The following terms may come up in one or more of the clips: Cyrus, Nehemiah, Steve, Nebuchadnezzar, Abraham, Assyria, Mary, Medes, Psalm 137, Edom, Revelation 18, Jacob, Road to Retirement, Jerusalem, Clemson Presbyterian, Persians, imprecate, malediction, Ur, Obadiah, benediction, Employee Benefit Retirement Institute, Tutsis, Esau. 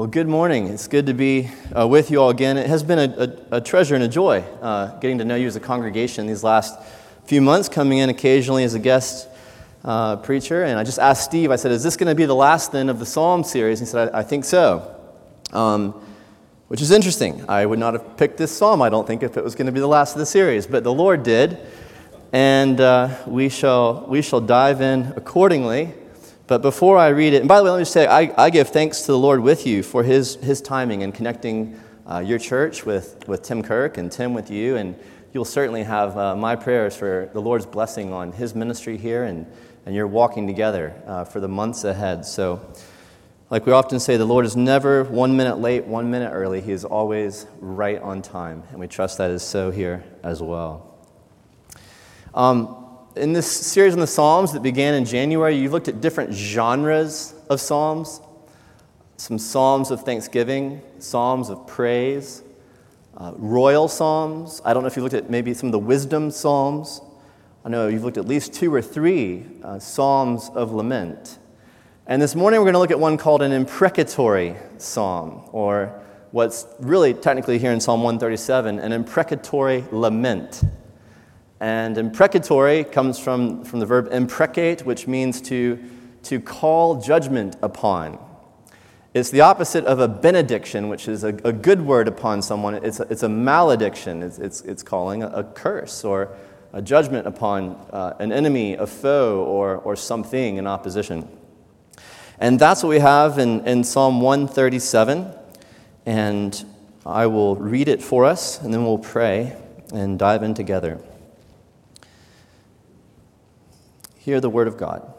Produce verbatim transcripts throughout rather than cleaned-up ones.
Well, good morning. It's good to be uh, with you all again. It has been a, a, a treasure and a joy uh, getting to know you as a congregation these last few months, coming in occasionally as a guest uh, preacher. And I just asked Steve, I said, is this going to be the last then of the Psalm series? And he said, I, I think so, um, which is interesting. I would not have picked this Psalm, I don't think, if it was going to be the last of the series, but the Lord did. And uh, we shall we shall dive in accordingly. But before I read it, and by the way, let me just say, I, I give thanks to the Lord with you for his his timing in connecting uh, your church with, with Tim Kirk and Tim with you, and you'll certainly have uh, my prayers for the Lord's blessing on his ministry here and, and your walking together uh, for the months ahead. So, like we often say, the Lord is never one minute late, one minute early. He is always right on time, and we trust that is so here as well. Um. In this series on the Psalms that began in January, you looked at different genres of Psalms, some Psalms of thanksgiving, Psalms of praise, uh, royal Psalms. I don't know if you looked at maybe some of the wisdom Psalms. I know you've looked at least two or three uh, Psalms of lament. And this morning we're going to look at one called an imprecatory Psalm, or what's really technically here in Psalm one thirty-seven, an imprecatory lament. And imprecatory comes from, from the verb imprecate, which means to, to call judgment upon. It's the opposite of a benediction, which is a, a good word upon someone. It's a, it's a malediction. It's, it's, it's calling a, a curse or a judgment upon uh, an enemy, a foe, or, or something in opposition. And that's what we have in, in Psalm one thirty-seven. And I will read it for us, and then we'll pray and dive in together. Hear the word of God.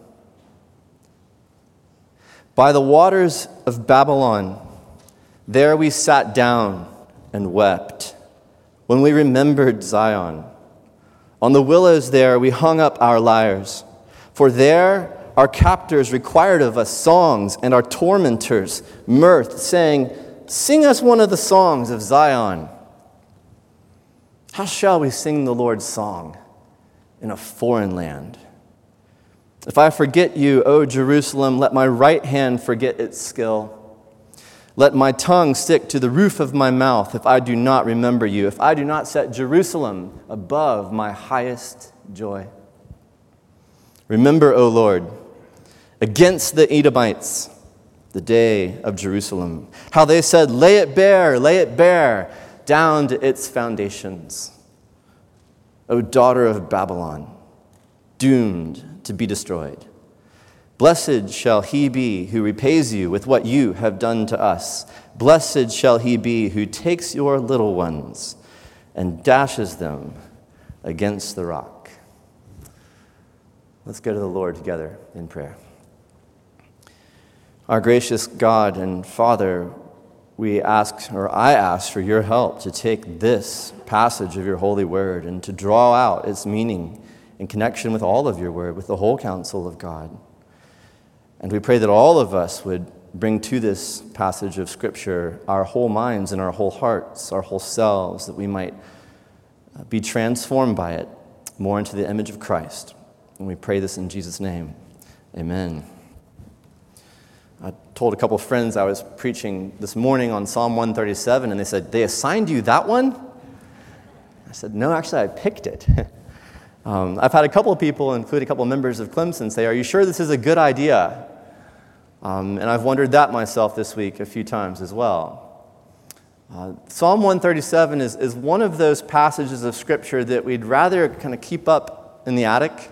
By the waters of Babylon, there we sat down and wept when we remembered Zion. On the willows there we hung up our lyres, for there our captors required of us songs, and our tormentors mirth, saying, "Sing us one of the songs of Zion." How shall we sing the Lord's song in a foreign land? If I forget you, O Jerusalem, let my right hand forget its skill. Let my tongue stick to the roof of my mouth if I do not remember you, if I do not set Jerusalem above my highest joy. Remember, O Lord, against the Edomites, the day of Jerusalem, how they said, "Lay it bare, lay it bare, down to its foundations." O daughter of Babylon, doomed to be destroyed. Blessed shall he be who repays you with what you have done to us. Blessed shall he be who takes your little ones and dashes them against the rock. Let's go to the Lord together in prayer. Our gracious God and Father, we ask, or I ask, for your help to take this passage of your holy word and to draw out its meaning in connection with all of your word, with the whole counsel of God. And we pray that all of us would bring to this passage of Scripture our whole minds and our whole hearts, our whole selves, that we might be transformed by it more into the image of Christ. And we pray this in Jesus' name. Amen. I told a couple of friends I was preaching this morning on Psalm one thirty-seven, and they said, "They assigned you that one?" I said, "No, actually, I picked it." Um, I've had a couple of people, including a couple of members of Clemson, say, "Are you sure this is a good idea?" Um, and I've wondered that myself this week a few times as well. Uh, Psalm one thirty-seven is, is one of those passages of Scripture that we'd rather kind of keep up in the attic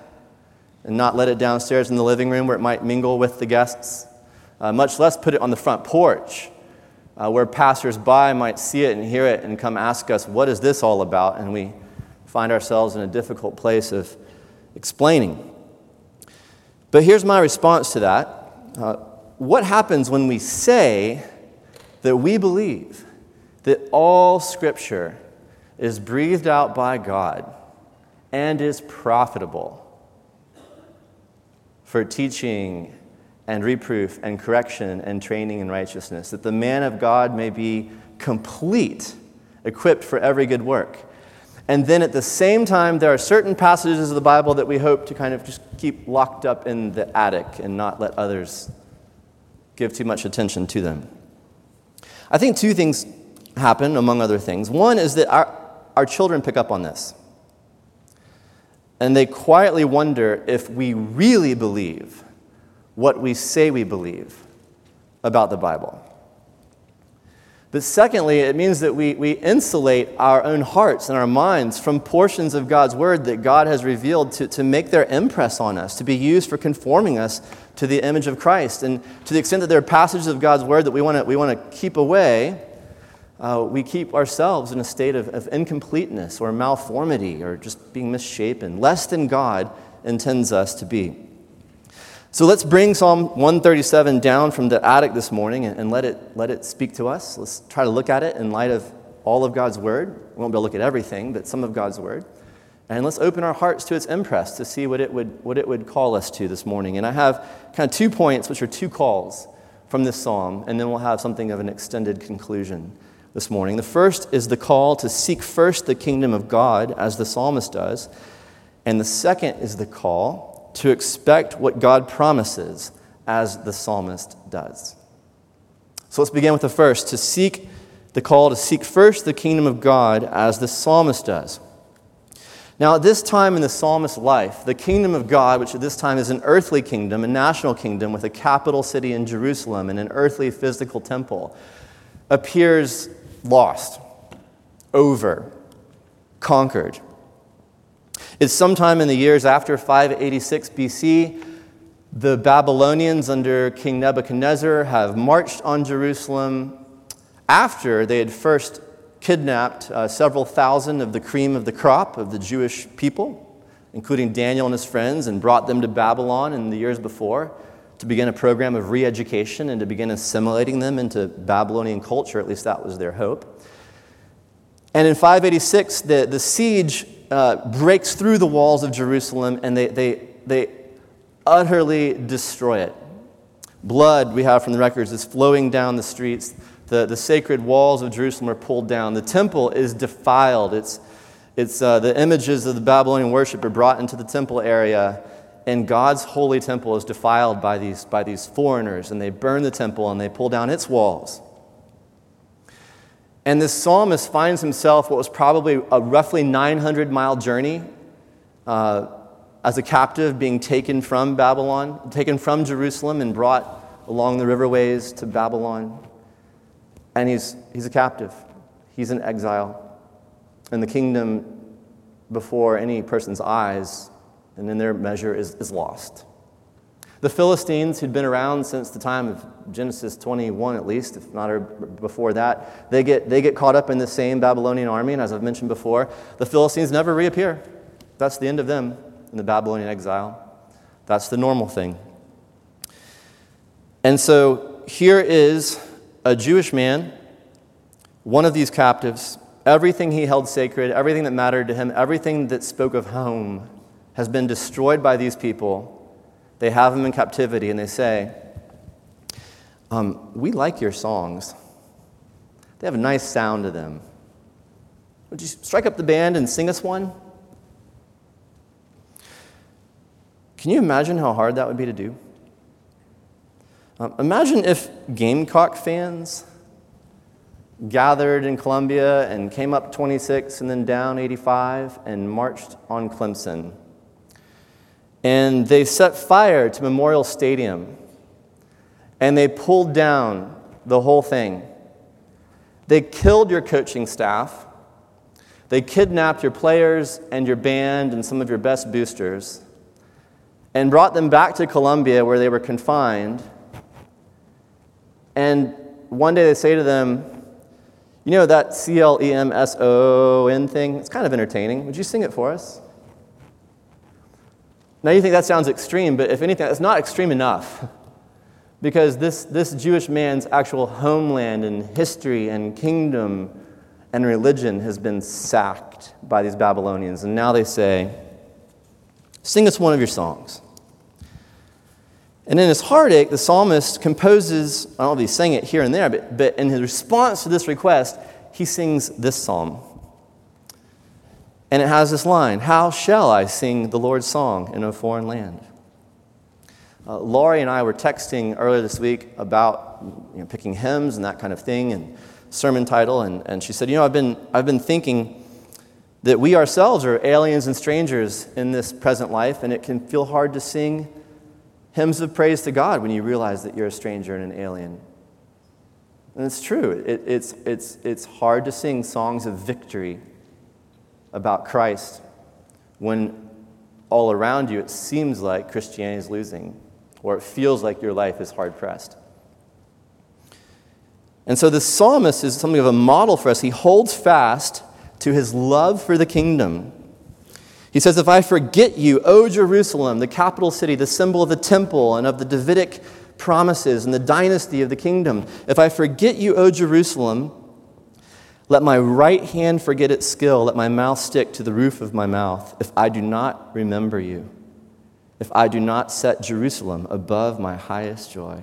and not let it downstairs in the living room where it might mingle with the guests, uh, much less put it on the front porch uh, where passers-by might see it and hear it and come ask us, "What is this all about?" And we find ourselves in a difficult place of explaining. But here's my response to that. Uh, what happens when we say that we believe that all Scripture is breathed out by God and is profitable for teaching and reproof and correction and training in righteousness, that the man of God may be complete, equipped for every good work? And then at the same time, there are certain passages of the Bible that we hope to kind of just keep locked up in the attic and not let others give too much attention to them. I think two things happen, among other things. One is that our, our children pick up on this. And they quietly wonder if we really believe what we say we believe about the Bible. But secondly, it means that we, we insulate our own hearts and our minds from portions of God's Word that God has revealed to, to make their impress on us, to be used for conforming us to the image of Christ. And to the extent that there are passages of God's Word that we want to we want to keep away, uh, we keep ourselves in a state of, of incompleteness or malformity or just being misshapen, less than God intends us to be. So let's bring Psalm one thirty-seven down from the attic this morning and, and let it let it speak to us. Let's try to look at it in light of all of God's Word. We won't be able to look at everything, but some of God's Word. And let's open our hearts to its impress to see what it would what it would call us to this morning. And I have kind of two points, which are two calls from this psalm, and then we'll have something of an extended conclusion this morning. The first is the call to seek first the kingdom of God, as the psalmist does. And the second is the call to expect what God promises, as the psalmist does. So let's begin with the first, to seek the call to seek first the kingdom of God, as the psalmist does. Now, at this time in the psalmist's life, the kingdom of God, which at this time is an earthly kingdom, a national kingdom with a capital city in Jerusalem and an earthly physical temple, appears lost, over, conquered. It's sometime in the years after five eighty-six B C, the Babylonians under King Nebuchadnezzar have marched on Jerusalem after they had first kidnapped uh, several thousand of the cream of the crop of the Jewish people, including Daniel and his friends, and brought them to Babylon in the years before to begin a program of re-education and to begin assimilating them into Babylonian culture. At least that was their hope. And in five eighty-six, the, the siege Uh, breaks through the walls of Jerusalem, and they, they, they utterly destroy it. Blood, we have from the records, is flowing down the streets. The, the sacred walls of Jerusalem are pulled down. The temple is defiled. It's, it's uh, the images of the Babylonian worship are brought into the temple area, and God's holy temple is defiled by these, by these foreigners, and they burn the temple, and they pull down its walls. And this psalmist finds himself what was probably a roughly nine hundred mile journey uh, as a captive, being taken from Babylon, taken from Jerusalem and brought along the riverways to Babylon. And he's, he's a captive. He's in exile. And the kingdom, before any person's eyes, and in their measure, is, is lost. The Philistines, who'd been around since the time of Genesis twenty-one, at least, if not before that, they get they get caught up in the same Babylonian army, and as I've mentioned before, the Philistines never reappear. That's the end of them in the Babylonian exile. That's the normal thing. And so here is a Jewish man, one of these captives. Everything he held sacred, everything that mattered to him, everything that spoke of home has been destroyed by these people. They have him in captivity, and they say, um, we like your songs. They have a nice sound to them. Would you strike up the band and sing us one? Can you imagine how hard that would be to do? Um, imagine if Gamecock fans gathered in Columbia and came up twenty-six and then down eighty-five and marched on Clemson. And they set fire to Memorial Stadium, and they pulled down the whole thing. They killed your coaching staff. They kidnapped your players and your band and some of your best boosters and brought them back to Columbia, where they were confined. And one day they say to them, you know that C L E M S O N thing? It's kind of entertaining. Would you sing it for us? Now, you think that sounds extreme, but if anything, it's not extreme enough, because this, this Jewish man's actual homeland and history and kingdom and religion has been sacked by these Babylonians. And now they say, sing us one of your songs. And in his heartache, the psalmist composes, I don't know if he sang it here and there, but, but in his response to this request, he sings this psalm. And it has this line, how shall I sing the Lord's song in a foreign land? Uh, Laurie and I were texting earlier this week about you know, picking hymns and that kind of thing and sermon title, and, and she said, you know, I've been I've been thinking that we ourselves are aliens and strangers in this present life, and it can feel hard to sing hymns of praise to God when you realize that you're a stranger and an alien. And it's true. It, it's, it's, it's hard to sing songs of victory about Christ when all around you it seems like Christianity is losing, or it feels like your life is hard-pressed. And so the psalmist is something of a model for us. He holds fast to his love for the kingdom. He says, if I forget you, O Jerusalem, the capital city, the symbol of the temple and of the Davidic promises and the dynasty of the kingdom. If I forget you, O Jerusalem, let my right hand forget its skill. Let my mouth stick to the roof of my mouth. If I do not remember you, if I do not set Jerusalem above my highest joy.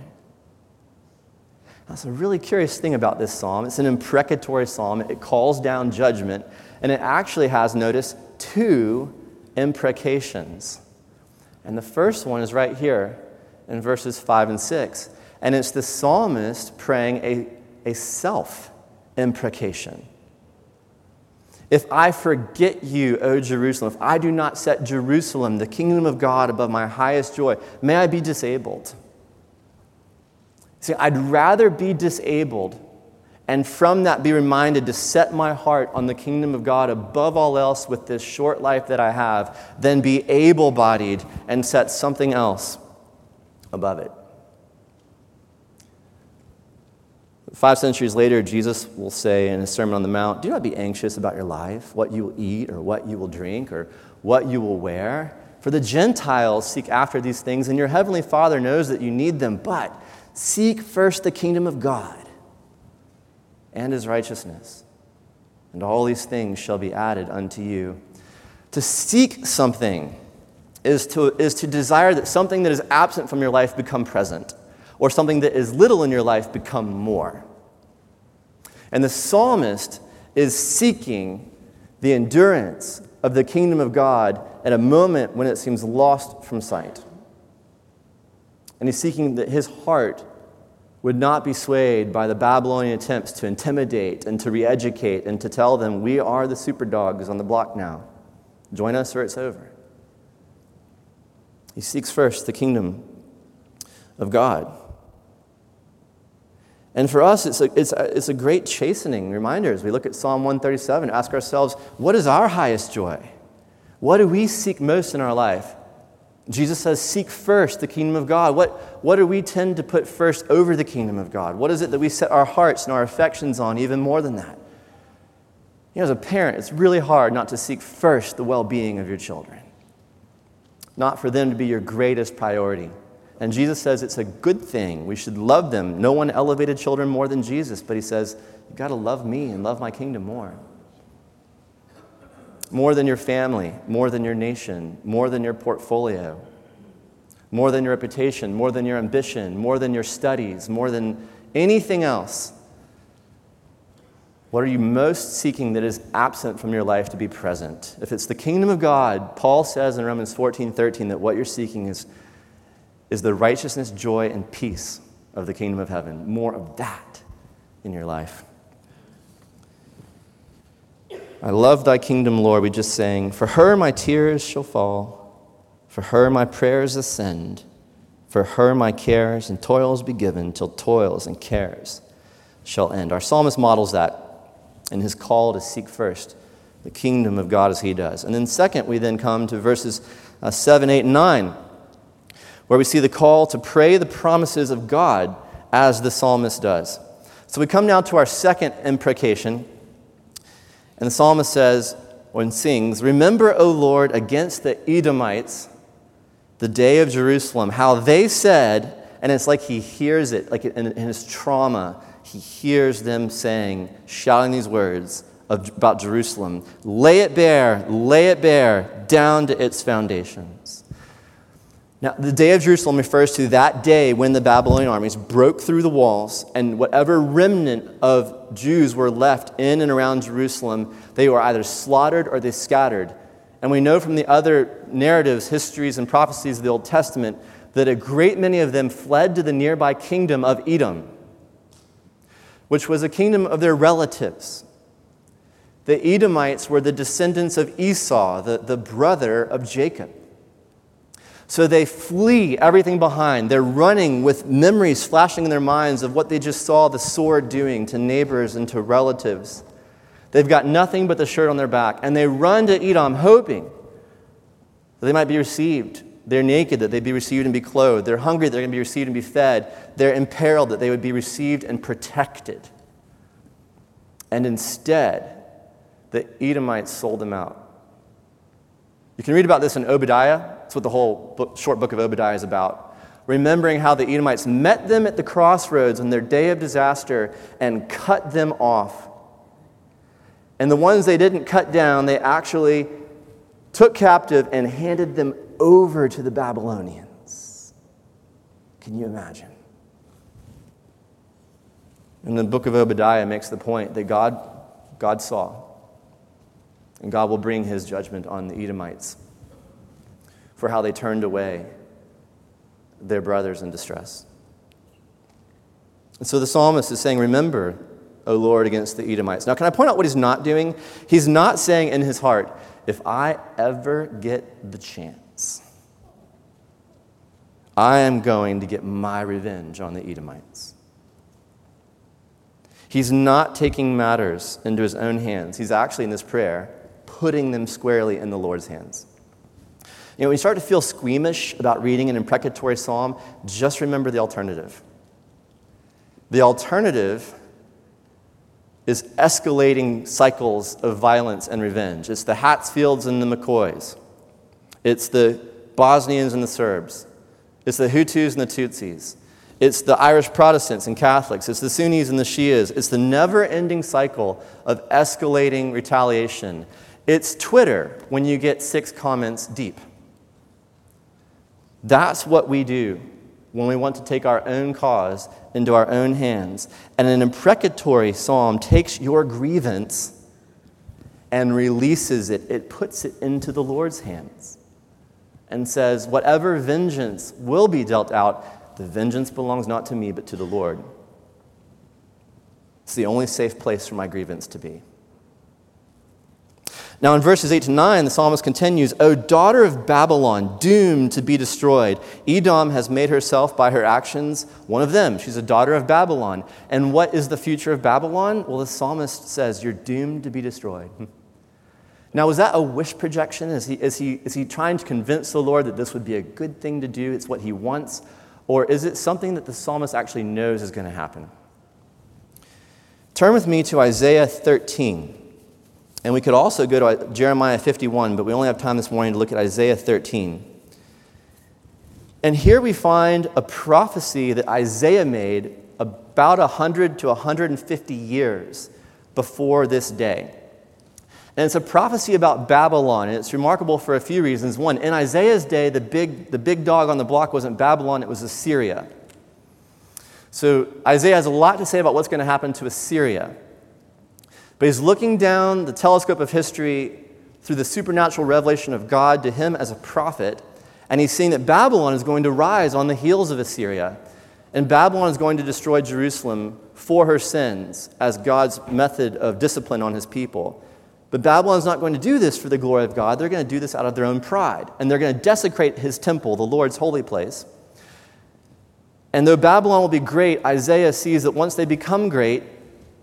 That's a really curious thing about this psalm. It's an imprecatory psalm. It calls down judgment, and it actually has, notice, two imprecations. And the first one is right here in verses five and six. And it's the psalmist praying a, a self-imprecation. If I forget you, O Jerusalem, if I do not set Jerusalem, the kingdom of God, above my highest joy, may I be disabled. See, I'd rather be disabled and from that be reminded to set my heart on the kingdom of God above all else with this short life that I have than be able-bodied and set something else above it. Five centuries later, Jesus will say in his Sermon on the Mount, do not be anxious about your life, what you will eat or what you will drink or what you will wear. For the Gentiles seek after these things, and your heavenly Father knows that you need them, but seek first the kingdom of God and his righteousness, and all these things shall be added unto you. To seek something is to, is to desire that something that is absent from your life become present, or something that is little in your life become more. And the psalmist is seeking the endurance of the kingdom of God at a moment when it seems lost from sight. And he's seeking that his heart would not be swayed by the Babylonian attempts to intimidate and to re-educate and to tell them, we are the super dogs on the block now. Join us or it's over. He seeks first the kingdom of God. And for us, it's a, it's a, it's a great chastening reminder as we look at Psalm one thirty-seven, ask ourselves, what is our highest joy? What do we seek most in our life? Jesus says, seek first the kingdom of God. What, what do we tend to put first over the kingdom of God? What is it that we set our hearts and our affections on even more than that? You know, as a parent, it's really hard not to seek first the well-being of your children, not for them to be your greatest priority. And Jesus says it's a good thing. We should love them. No one elevated children more than Jesus, but he says, you've got to love me and love my kingdom more. More than your family, more than your nation, more than your portfolio, more than your reputation, more than your ambition, more than your studies, more than anything else. What are you most seeking that is absent from your life to be present? If it's the kingdom of God, Paul says in Romans fourteen thirteen that what you're seeking is, is the righteousness, joy, and peace of the kingdom of heaven. More of that in your life. I love thy kingdom, Lord, we just sang. For her my tears shall fall. For her my prayers ascend. For her my cares and toils be given till toils and cares shall end. Our psalmist models that in his call to seek first the kingdom of God as he does. And then second, we then come to verses uh, seven, eight, and nine, where we see the call to pray the promises of God as the psalmist does. So we come now to our second imprecation. And the psalmist says, or sings, remember, O Lord, against the Edomites, the day of Jerusalem, how they said, and it's like he hears it, like in his trauma, he hears them saying, shouting these words of, about Jerusalem, lay it bare, lay it bare, down to its foundations. Now, the day of Jerusalem refers to that day when the Babylonian armies broke through the walls, and whatever remnant of Jews were left in and around Jerusalem, they were either slaughtered or they scattered. And we know from the other narratives, histories, and prophecies of the Old Testament that a great many of them fled to the nearby kingdom of Edom, which was a kingdom of their relatives. The Edomites were the descendants of Esau, the, the brother of Jacob. So they flee everything behind. They're running with memories flashing in their minds of what they just saw the sword doing to neighbors and to relatives. They've got nothing but the shirt on their back, and they run to Edom hoping that they might be received. They're naked, that they'd be received and be clothed. They're hungry, they're going to be received and be fed. They're imperiled, that they would be received and protected. And instead, the Edomites sold them out. You can read about this in Obadiah. That's what the whole book, short book of Obadiah is about. Remembering how the Edomites met them at the crossroads on their day of disaster and cut them off. And the ones they didn't cut down, they actually took captive and handed them over to the Babylonians. Can you imagine? And the book of Obadiah makes the point that God, God saw, and God will bring his judgment on the Edomites for how they turned away their brothers in distress. And so the psalmist is saying, remember, O Lord, against the Edomites. Now, can I point out what he's not doing? He's not saying in his heart, if I ever get the chance, I am going to get my revenge on the Edomites. He's not taking matters into his own hands. He's actually, in this prayer, putting them squarely in the Lord's hands. You know, when you start to feel squeamish about reading an imprecatory psalm, just remember the alternative. The alternative is escalating cycles of violence and revenge. It's the Hatsfields and the McCoys. It's the Bosnians and the Serbs. It's the Hutus and the Tutsis. It's the Irish Protestants and Catholics. It's the Sunnis and the Shias. It's the never-ending cycle of escalating retaliation. It's Twitter when you get six comments deep. That's what we do when we want to take our own cause into our own hands. And an imprecatory psalm takes your grievance and releases it. It puts it into the Lord's hands and says, whatever vengeance will be dealt out, the vengeance belongs not to me but to the Lord. It's the only safe place for my grievance to be. Now in verses eight to nine, the psalmist continues, O daughter of Babylon, doomed to be destroyed. Edom has made herself by her actions one of them. She's a daughter of Babylon. And what is the future of Babylon? Well, the psalmist says, you're doomed to be destroyed. Now, was that a wish projection? Is he, is he, is he trying to convince the Lord that this would be a good thing to do? It's what he wants? Or is it something that the psalmist actually knows is going to happen? Turn with me to Isaiah thirteen. And we could also go to Jeremiah fifty-one, but we only have time this morning to look at Isaiah thirteen. And here we find a prophecy that Isaiah made about one hundred to one hundred fifty years before this day. And it's a prophecy about Babylon, and it's remarkable for a few reasons. One, in Isaiah's day, the big, the big dog on the block wasn't Babylon, it was Assyria. So Isaiah has a lot to say about what's going to happen to Assyria. But he's looking down the telescope of history through the supernatural revelation of God to him as a prophet, and he's seeing that Babylon is going to rise on the heels of Assyria, and Babylon is going to destroy Jerusalem for her sins as God's method of discipline on his people. But Babylon's not going to do this for the glory of God. They're going to do this out of their own pride, and they're going to desecrate his temple, the Lord's holy place. And though Babylon will be great, Isaiah sees that once they become great,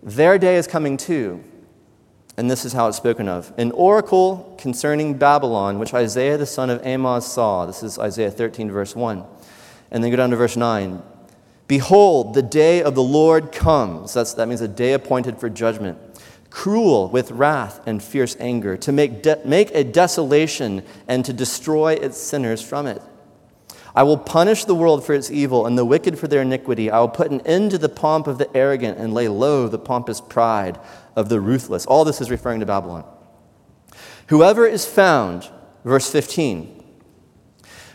their day is coming too, and this is how it's spoken of. An oracle concerning Babylon, which Isaiah the son of Amoz saw. This is Isaiah thirteen, verse one. And then go down to verse nine. Behold, the day of the Lord comes. That's, that means a day appointed for judgment. Cruel with wrath and fierce anger, to make de- make a desolation and to destroy its sinners from it. I will punish the world for its evil and the wicked for their iniquity. I will put an end to the pomp of the arrogant and lay low the pompous pride of the ruthless. All this is referring to Babylon. Whoever is found, verse fifteen,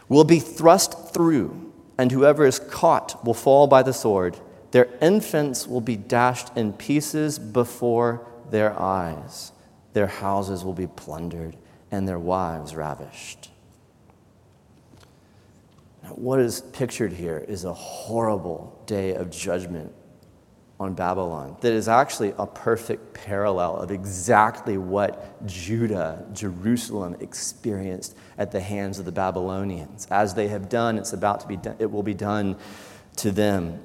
will be thrust through, and whoever is caught will fall by the sword. Their infants will be dashed in pieces before their eyes. Their houses will be plundered and their wives ravished. What is pictured here is a horrible day of judgment on Babylon that is actually a perfect parallel of exactly what Judah, Jerusalem, experienced at the hands of the Babylonians. As they have done, it's about to be done, it will be done to them.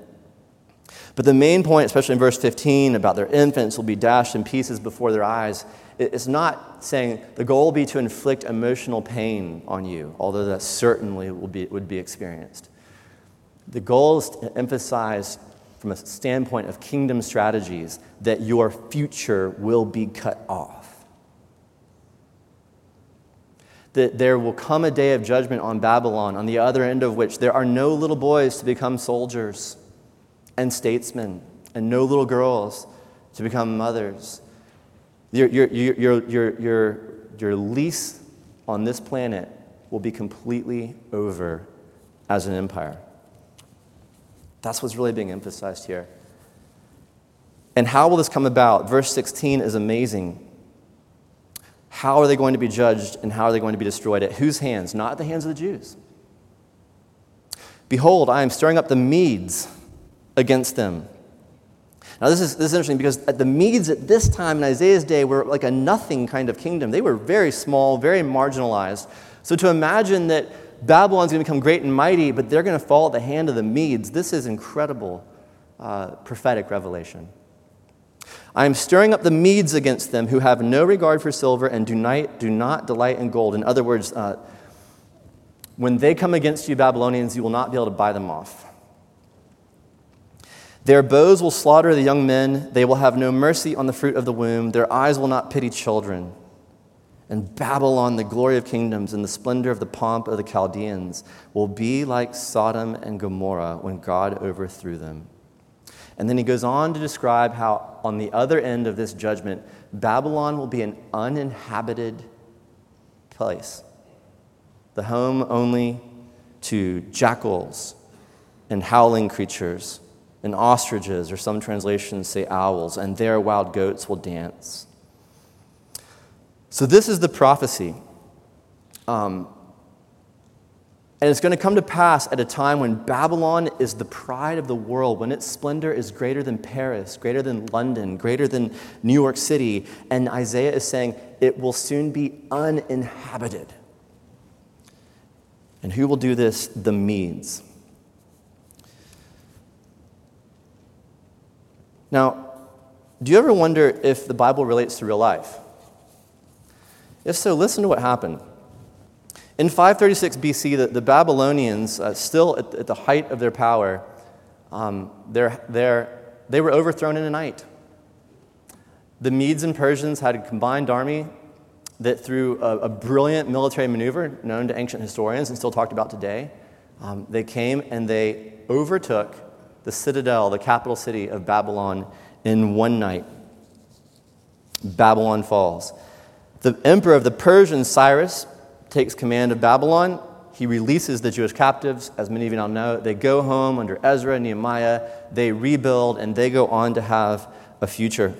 But the main point, especially in verse fifteen, about their infants will be dashed in pieces before their eyes, it's not saying the goal will be to inflict emotional pain on you, although that certainly will be, would be experienced. The goal is to emphasize from a standpoint of kingdom strategies that your future will be cut off. That there will come a day of judgment on Babylon, on the other end of which there are no little boys to become soldiers and statesmen, and no little girls to become mothers. Your, your, your, your, your, your lease on this planet will be completely over as an empire. That's what's really being emphasized here. And how will this come about? Verse sixteen is amazing. How are they going to be judged, and how are they going to be destroyed? At whose hands? Not at the hands of the Jews. Behold, I am stirring up the Medes against them. Now this is this is interesting because at the Medes at this time in Isaiah's day were like a nothing kind of kingdom. They were very small, very marginalized. So to imagine that Babylon's going to become great and mighty, but they're going to fall at the hand of the Medes, this is incredible uh, prophetic revelation. I am stirring up the Medes against them, who have no regard for silver and do not, do not delight in gold. In other words, uh, when they come against you, Babylonians, you will not be able to buy them off. Their bows will slaughter the young men. They will have no mercy on the fruit of the womb. Their eyes will not pity children. And Babylon, the glory of kingdoms and the splendor of the pomp of the Chaldeans, will be like Sodom and Gomorrah when God overthrew them. And then he goes on to describe how on the other end of this judgment, Babylon will be an uninhabited place, the home only to jackals and howling creatures, and ostriches, or some translations say owls, and their wild goats will dance. So this is the prophecy. Um, and it's going to come to pass at a time when Babylon is the pride of the world, when its splendor is greater than Paris, greater than London, greater than New York City. And Isaiah is saying it will soon be uninhabited. And who will do this? The Medes. Now, do you ever wonder if the Bible relates to real life? If so, listen to what happened. In five thirty-six B C, the, the Babylonians, uh, still at, at the height of their power, um, they're, they're, they were overthrown in a night. The Medes and Persians had a combined army that, through a, a brilliant military maneuver known to ancient historians and still talked about today, um, they came and they overtook the citadel, the capital city of Babylon, in one night. Babylon falls. The emperor of the Persians, Cyrus, takes command of Babylon. He releases the Jewish captives, as many of you now know. They go home under Ezra, Nehemiah. They rebuild, and they go on to have a future.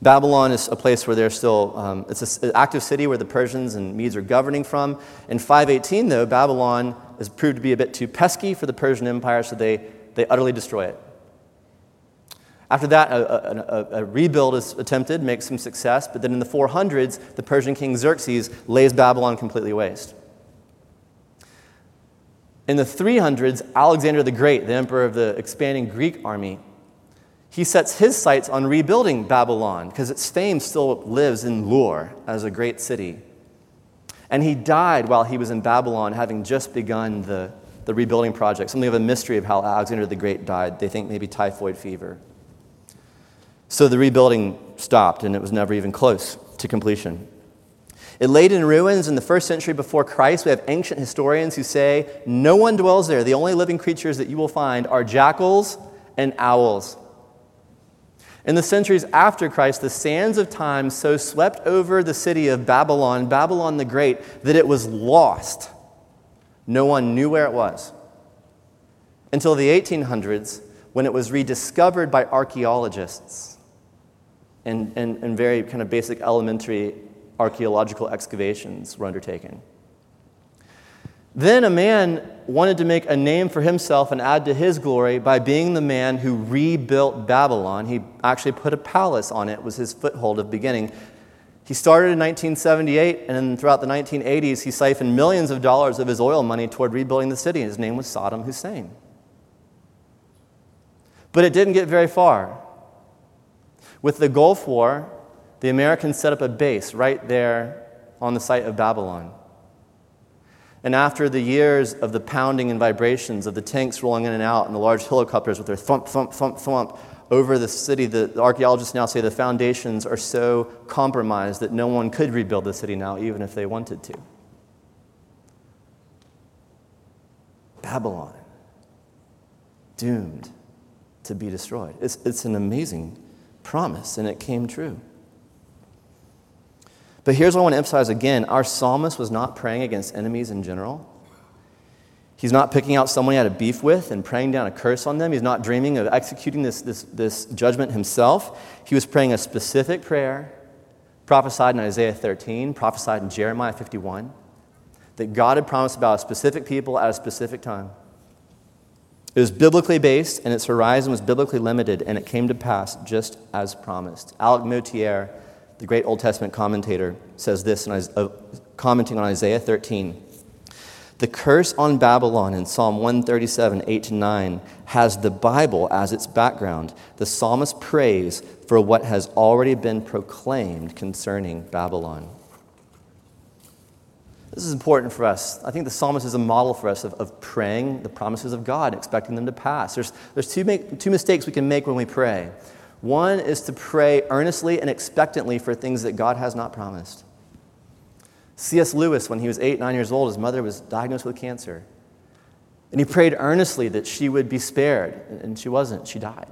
Babylon is a place where they're still, um, it's an active city where the Persians and Medes are governing from. In five eighteen, though, Babylon has proved to be a bit too pesky for the Persian Empire, so they, they utterly destroy it. After that, a, a, a rebuild is attempted, makes some success, but then in the four hundreds, the Persian king Xerxes lays Babylon completely waste. In the three hundreds, Alexander the Great, the emperor of the expanding Greek army, he sets his sights on rebuilding Babylon because its fame still lives in lore as a great city. And he died while he was in Babylon, having just begun the, the rebuilding project. Something of a mystery of how Alexander the Great died. They think maybe typhoid fever. So the rebuilding stopped, and it was never even close to completion. It laid in ruins in the first century before Christ. We have ancient historians who say, no one dwells there. The only living creatures that you will find are jackals and owls. In the centuries after Christ, the sands of time so swept over the city of Babylon, Babylon the Great, that it was lost. No one knew where it was. Until the eighteen hundreds, when it was rediscovered by archaeologists and, and, and very kind of basic elementary archaeological excavations were undertaken. Then a man wanted to make a name for himself and add to his glory by being the man who rebuilt Babylon. He actually put a palace on it. It was his foothold of beginning. He started in nineteen seventy-eight, and then throughout the nineteen eighties, he siphoned millions of dollars of his oil money toward rebuilding the city. His name was Saddam Hussein. But it didn't get very far. With the Gulf War, the Americans set up a base right there on the site of Babylon. And after the years of the pounding and vibrations of the tanks rolling in and out and the large helicopters with their thump, thump, thump, thump over the city, the, the archaeologists now say the foundations are so compromised that no one could rebuild the city now, even if they wanted to. Babylon, doomed to be destroyed. It's, it's an amazing promise, and it came true. But here's what I want to emphasize again. Our psalmist was not praying against enemies in general. He's not picking out someone he had a beef with and praying down a curse on them. He's not dreaming of executing this, this, this judgment himself. He was praying a specific prayer, prophesied in Isaiah thirteen, prophesied in Jeremiah fifty-one, that God had promised about a specific people at a specific time. It was biblically based, and its horizon was biblically limited, and it came to pass just as promised. Alec Moutier, the great Old Testament commentator, says this, in, uh, commenting on Isaiah thirteen. The curse on Babylon in Psalm one thirty-seven, eight to nine, has the Bible as its background. The psalmist prays for what has already been proclaimed concerning Babylon. This is important for us. I think the psalmist is a model for us of, of praying the promises of God, expecting them to pass. There's, there's two, make, two mistakes we can make when we pray. One is to pray earnestly and expectantly for things that God has not promised. C S Lewis, when he was eight, nine years old, his mother was diagnosed with cancer. And he prayed earnestly that she would be spared, and she wasn't. She died.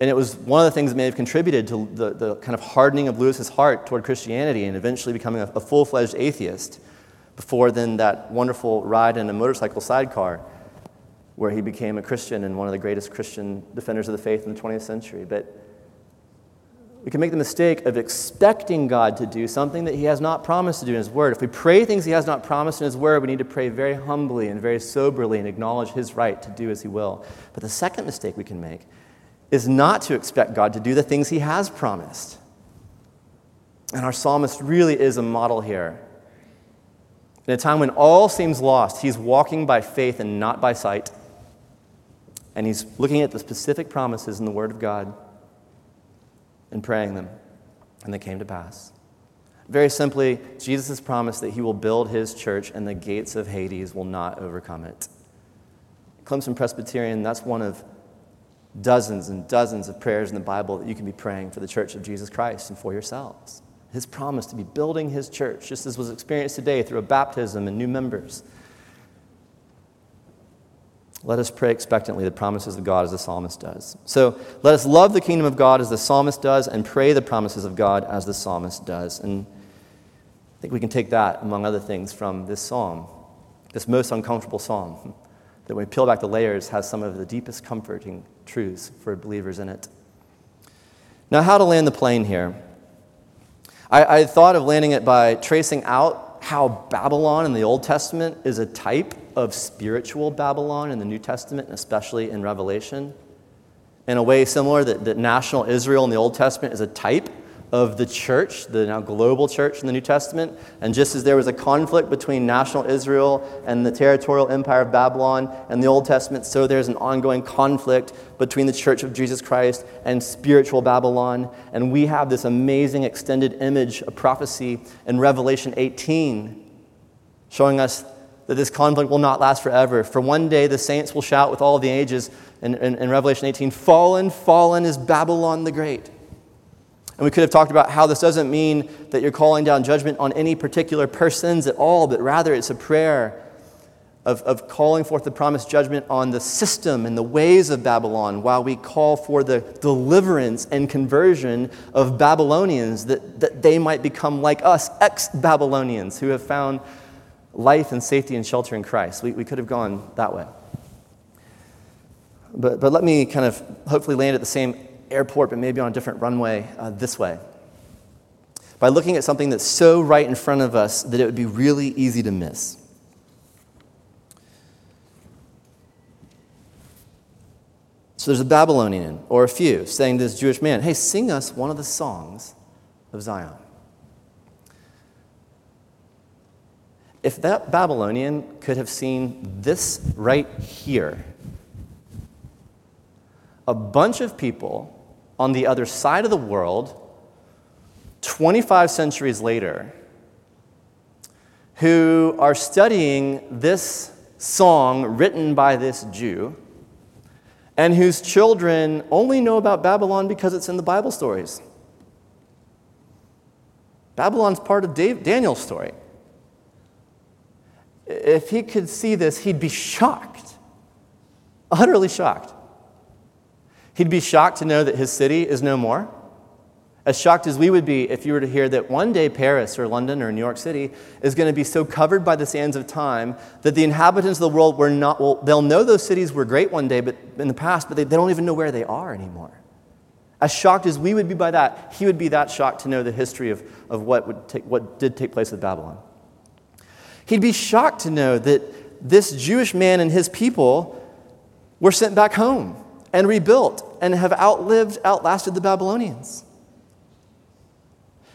And it was one of the things that may have contributed to the, the kind of hardening of Lewis's heart toward Christianity and eventually becoming a, a full-fledged atheist before then that wonderful ride in a motorcycle sidecar where he became a Christian and one of the greatest Christian defenders of the faith in the twentieth century. But we can make the mistake of expecting God to do something that he has not promised to do in his word. If we pray things he has not promised in his word, we need to pray very humbly and very soberly and acknowledge his right to do as he will. But the second mistake we can make is not to expect God to do the things he has promised. And our psalmist really is a model here. In a time when all seems lost, he's walking by faith and not by sight. And he's looking at the specific promises in the Word of God and praying them, and they came to pass. Very simply, Jesus has promised that he will build his church and the gates of Hades will not overcome it. Clemson Presbyterian, that's one of dozens and dozens of prayers in the Bible that you can be praying for the church of Jesus Christ and for yourselves. His promise to be building his church, just as was experienced today through a baptism and new members. Let us pray expectantly the promises of God as the psalmist does. So let us love the kingdom of God as the psalmist does and pray the promises of God as the psalmist does. And I think we can take that, among other things, from this psalm, this most uncomfortable psalm, that when we peel back the layers has some of the deepest comforting truths for believers in it. Now, how to land the plane here. I, I thought of landing it by tracing out how Babylon in the Old Testament is a type of spiritual Babylon in the New Testament, and especially in Revelation, in a way similar that, that national Israel in the Old Testament is a type of the church, the now global church in the New Testament. And just as there was a conflict between national Israel and the territorial empire of Babylon and the Old Testament, so there's an ongoing conflict between the church of Jesus Christ and spiritual Babylon. And we have this amazing extended image of prophecy in Revelation eighteen showing us that this conflict will not last forever. For one day the saints will shout with all the ages in, in, in Revelation eighteen, "Fallen, fallen is Babylon the Great." And we could have talked about how this doesn't mean that you're calling down judgment on any particular persons at all, but rather it's a prayer of, of calling forth the promised judgment on the system and the ways of Babylon while we call for the deliverance and conversion of Babylonians that, that they might become like us, ex-Babylonians who have found life and safety and shelter in Christ. We, we could have gone that way. But, but let me kind of hopefully land at the same airport, but maybe on a different runway uh, this way. By looking at something that's so right in front of us that it would be really easy to miss. So there's a Babylonian or a few saying to this Jewish man, hey, sing us one of the songs of Zion. If that Babylonian could have seen this right here, a bunch of people on the other side of the world, twenty-five centuries later, who are studying this song written by this Jew, and whose children only know about Babylon because it's in the Bible stories. Babylon's part of Dave, Daniel's story. If he could see this, he'd be shocked, utterly shocked. He'd be shocked to know that his city is no more, as shocked as we would be if you were to hear that one day Paris or London or New York City is going to be so covered by the sands of time that the inhabitants of the world were not, well, they'll know those cities were great one day but in the past, but they, they don't even know where they are anymore. As shocked as we would be by that, he would be that shocked to know the history of, of what would take, what did take place with Babylon. He'd be shocked to know that this Jewish man and his people were sent back home and rebuilt and have outlived, outlasted the Babylonians.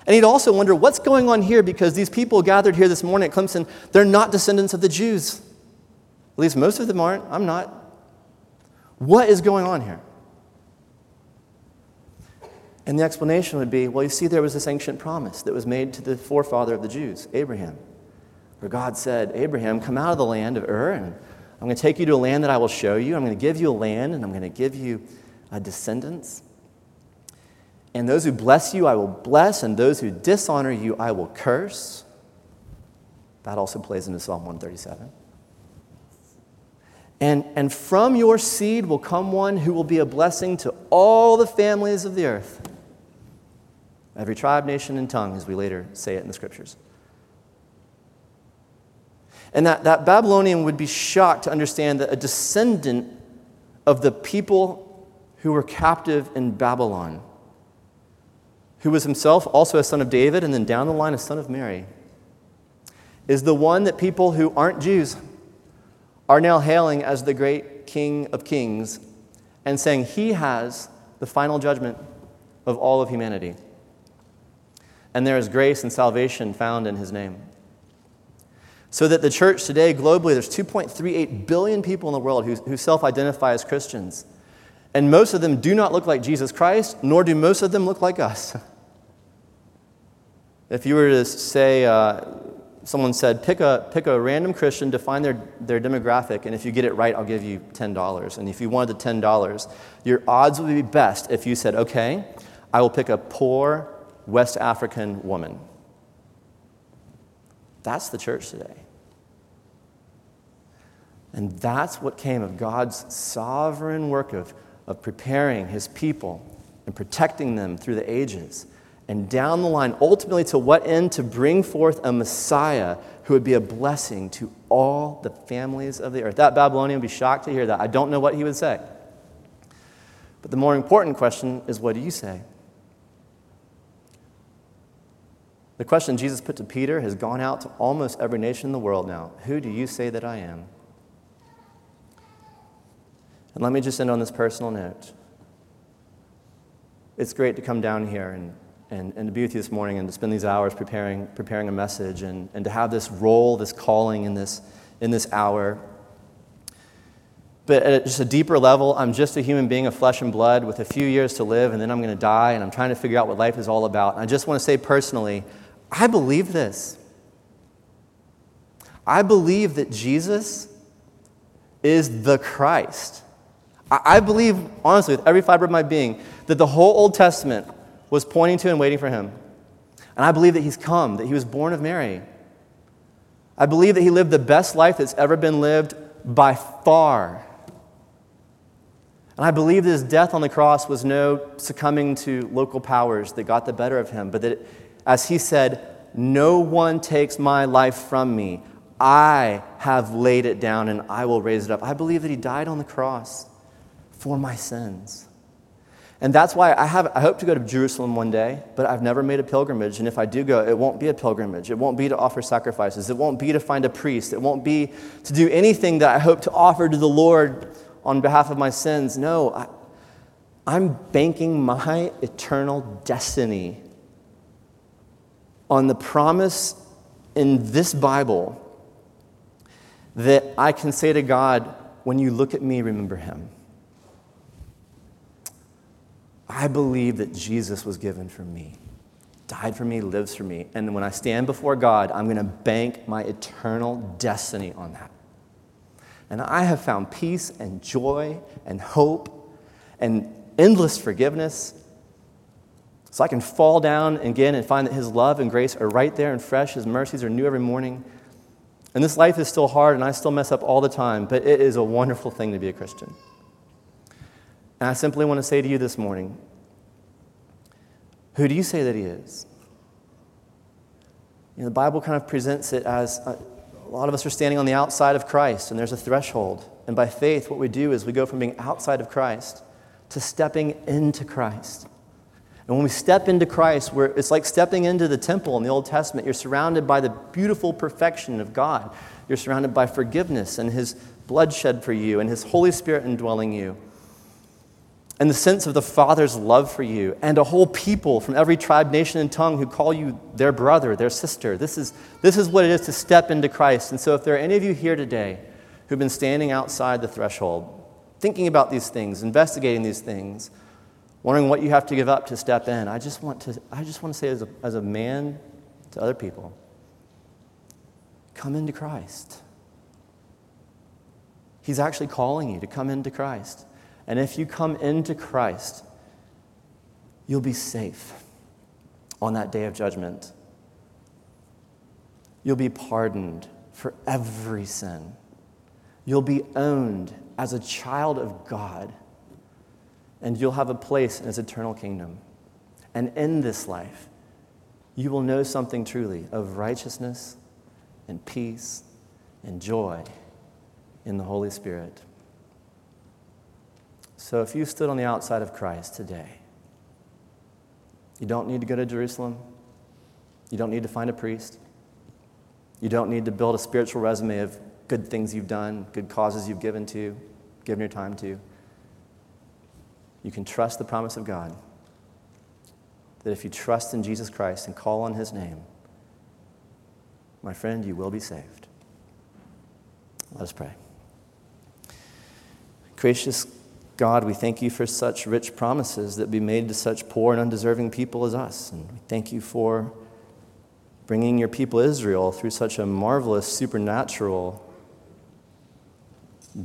And he'd also wonder, what's going on here? Because these people gathered here this morning at Clemson, they're not descendants of the Jews. At least most of them aren't. I'm not. What is going on here? And the explanation would be, well, you see, there was this ancient promise that was made to the forefather of the Jews, Abraham, where God said, Abraham, come out of the land of Ur, and I'm going to take you to a land that I will show you. I'm going to give you a land, and I'm going to give you a descendants. And those who bless you, I will bless, and those who dishonor you, I will curse. That also plays into Psalm one thirty-seven. And, and from your seed will come one who will be a blessing to all the families of the earth. Every tribe, nation, and tongue, as we later say it in the scriptures. And that, that Babylonian would be shocked to understand that a descendant of the people who were captive in Babylon, who was himself also a son of David and then down the line a son of Mary, is the one that people who aren't Jews are now hailing as the great King of Kings and saying he has the final judgment of all of humanity. And there is grace and salvation found in his name. So that the church today globally, there's two point three eight billion people in the world who, who self-identify as Christians. And most of them do not look like Jesus Christ, nor do most of them look like us. If you were to say, uh, someone said, pick a pick a random Christian, define their, their demographic, and if you get it right, I'll give you ten dollars. And if you wanted the ten dollars, your odds would be best if you said, okay, I will pick a poor West African woman. That's the church today. And that's what came of God's sovereign work of, of preparing his people and protecting them through the ages. And down the line, ultimately to what end? To bring forth a Messiah who would be a blessing to all the families of the earth. That Babylonian would be shocked to hear that. I don't know what he would say. But the more important question is, what do you say? The question Jesus put to Peter has gone out to almost every nation in the world now. Who do you say that I am? And let me just end on this personal note. It's great to come down here and, and, and to be with you this morning and to spend these hours preparing preparing a message and, and to have this role, this calling in this in this hour. But at just a deeper level, I'm just a human being of flesh and blood with a few years to live, and then I'm going to die, and I'm trying to figure out what life is all about. And I just want to say personally, I believe this. I believe that Jesus is the Christ. I believe, honestly, with every fiber of my being, that the whole Old Testament was pointing to and waiting for him. And I believe that he's come, that he was born of Mary. I believe that he lived the best life that's ever been lived by far. And I believe that his death on the cross was no succumbing to local powers that got the better of him, but that, as he said, no one takes my life from me. I have laid it down and I will raise it up. I believe that he died on the cross for my sins. And that's why I have I hope to go to Jerusalem one day, but I've never made a pilgrimage. And if I do go, it won't be a pilgrimage. It won't be to offer sacrifices. It won't be to find a priest. It won't be to do anything that I hope to offer to the Lord on behalf of my sins. No, I, I'm banking my eternal destiny on the promise in this Bible that I can say to God, when you look at me, remember him. I believe that Jesus was given for me, died for me, lives for me. And when I stand before God, I'm going to bank my eternal destiny on that. And I have found peace and joy and hope and endless forgiveness. So I can fall down again and find that his love and grace are right there and fresh. His mercies are new every morning. And this life is still hard, and I still mess up all the time, but it is a wonderful thing to be a Christian. And I simply want to say to you this morning, who do you say that he is? You know, the Bible kind of presents it as a, a lot of us are standing on the outside of Christ, and there's a threshold. And by faith, what we do is we go from being outside of Christ to stepping into Christ. And when we step into Christ, we're, it's like stepping into the temple in the Old Testament. You're surrounded by the beautiful perfection of God. You're surrounded by forgiveness and his blood shed for you and his Holy Spirit indwelling you. And the sense of the Father's love for you and a whole people from every tribe, nation, and tongue who call you their brother, their sister. This is, this is what it is to step into Christ. And so if there are any of you here today who've been standing outside the threshold, thinking about these things, investigating these things, wondering what you have to give up to step in. I just want to, I just want to say as a, as a man to other people, come into Christ. He's actually calling you to come into Christ. And if you come into Christ, you'll be safe on that day of judgment. You'll be pardoned for every sin. You'll be owned as a child of God. And you'll have a place in his eternal kingdom. And in this life, you will know something truly of righteousness and peace and joy in the Holy Spirit. So if you stood on the outside of Christ today, you don't need to go to Jerusalem. You don't need to find a priest. You don't need to build a spiritual resume of good things you've done, good causes you've given to, given your time to. You can trust the promise of God that if you trust in Jesus Christ and call on his name, my friend, you will be saved. Let us pray. Gracious God, we thank you for such rich promises that be made to such poor and undeserving people as us. And we thank you for bringing your people Israel through such a marvelous, supernatural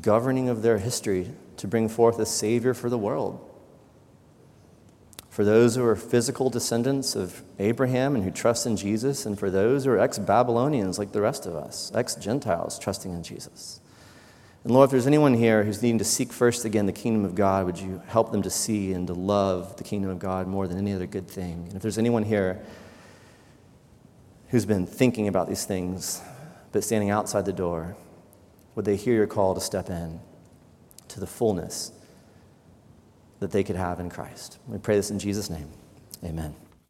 governing of their history to bring forth a Savior for the world. For those who are physical descendants of Abraham and who trust in Jesus, and for those who are ex-Babylonians like the rest of us, ex-Gentiles trusting in Jesus. And Lord, if there's anyone here who's needing to seek first again the kingdom of God, would you help them to see and to love the kingdom of God more than any other good thing? And if there's anyone here who's been thinking about these things but standing outside the door, would they hear your call to step in to the fullness that they could have in Christ? We pray this in Jesus' name. Amen.